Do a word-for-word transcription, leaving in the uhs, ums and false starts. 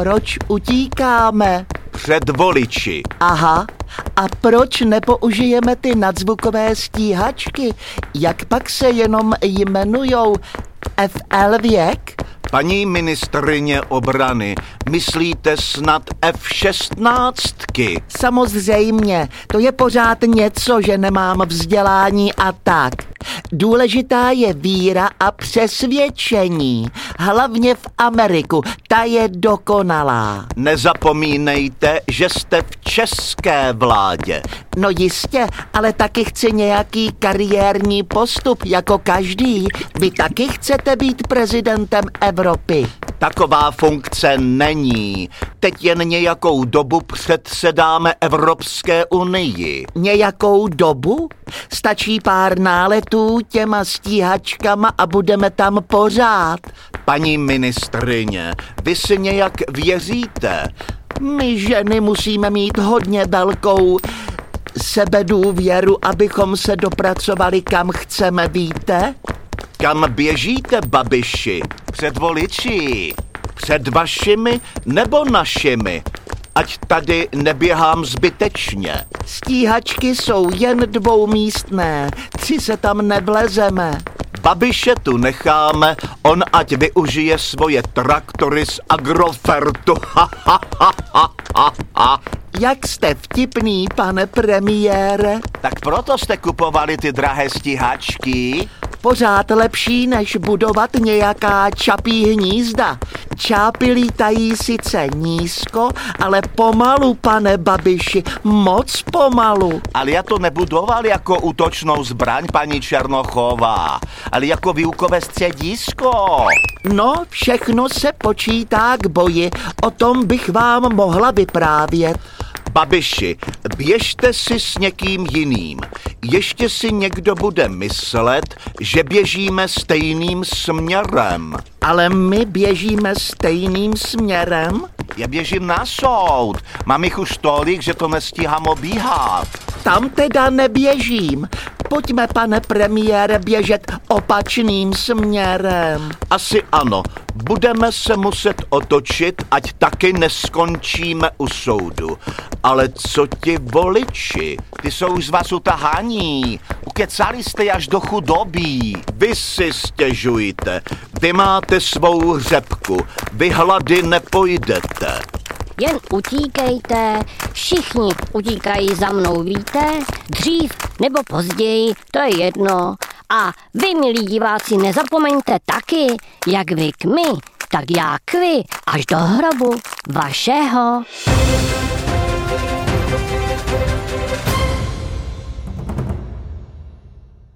Proč utíkáme? Před voliči. Aha. A proč nepoužijeme ty nadzvukové stíhačky? Jak pak se jenom jmenujou? ef el věk? Paní ministryně obrany, myslíte snad ef šestnáct? Samozřejmě, to je pořád něco, že nemám vzdělání a tak. Důležitá je víra a přesvědčení. Hlavně v Ameriku, ta je dokonalá. Nezapomínejte, že jste v české vládě. No jistě, ale taky chci nějaký kariérní postup, jako každý. Vy taky chcete být prezidentem Evropy. Taková funkce není. Teď jen nějakou dobu předsedáme Evropské unii. Nějakou dobu? Stačí pár náletů těma stíhačkama a budeme tam pořád. Paní ministryně, vy si nějak věříte? My ženy musíme mít hodně velkou sebedůvěru, abychom se dopracovali kam chceme, víte? Kam běžíte, Babiši? Před voliči? Před vašimi nebo našimi? Ať tady neběhám zbytečně. Stíhačky jsou jen dvoumístné, tři se tam nevlezeme. Babiše tu necháme, on ať využije svoje traktory z Agrofertu. Jak jste vtipný, pane premiére. Tak proto jste kupovali ty drahé stíhačky? Pořád lepší, než budovat nějaká čapí hnízda. Čápy lítají sice nízko, ale pomalu, pane Babiši, moc pomalu. Ale já to nebudoval jako útočnou zbraň, paní Černochová, ale jako výukové středisko. No, všechno se počítá k boji, o tom bych vám mohla vyprávět. Babiši, běžte si s někým jiným. Ještě si někdo bude myslet, že běžíme stejným směrem. Ale my běžíme stejným směrem? Já běžím na soud. Mám jich už tolik, že to nestíhám obíhat. Tam teda neběžím. Pojďme, pane premiére, běžet opačným směrem. Asi ano. Budeme se muset otočit, ať taky neskončíme u soudu. Ale co ti voliči? Ty jsou už z vás utahání. Ukecali jste až do chudoby. Vy si stěžujte. Vy máte svou hřebku. Vy hlady nepojdete. Jen utíkejte, všichni utíkají za mnou, víte? Dřív nebo později, to je jedno. A vy, milí diváci, nezapomeňte taky, jak vy k my, tak já k vy, až do hrobu vašeho.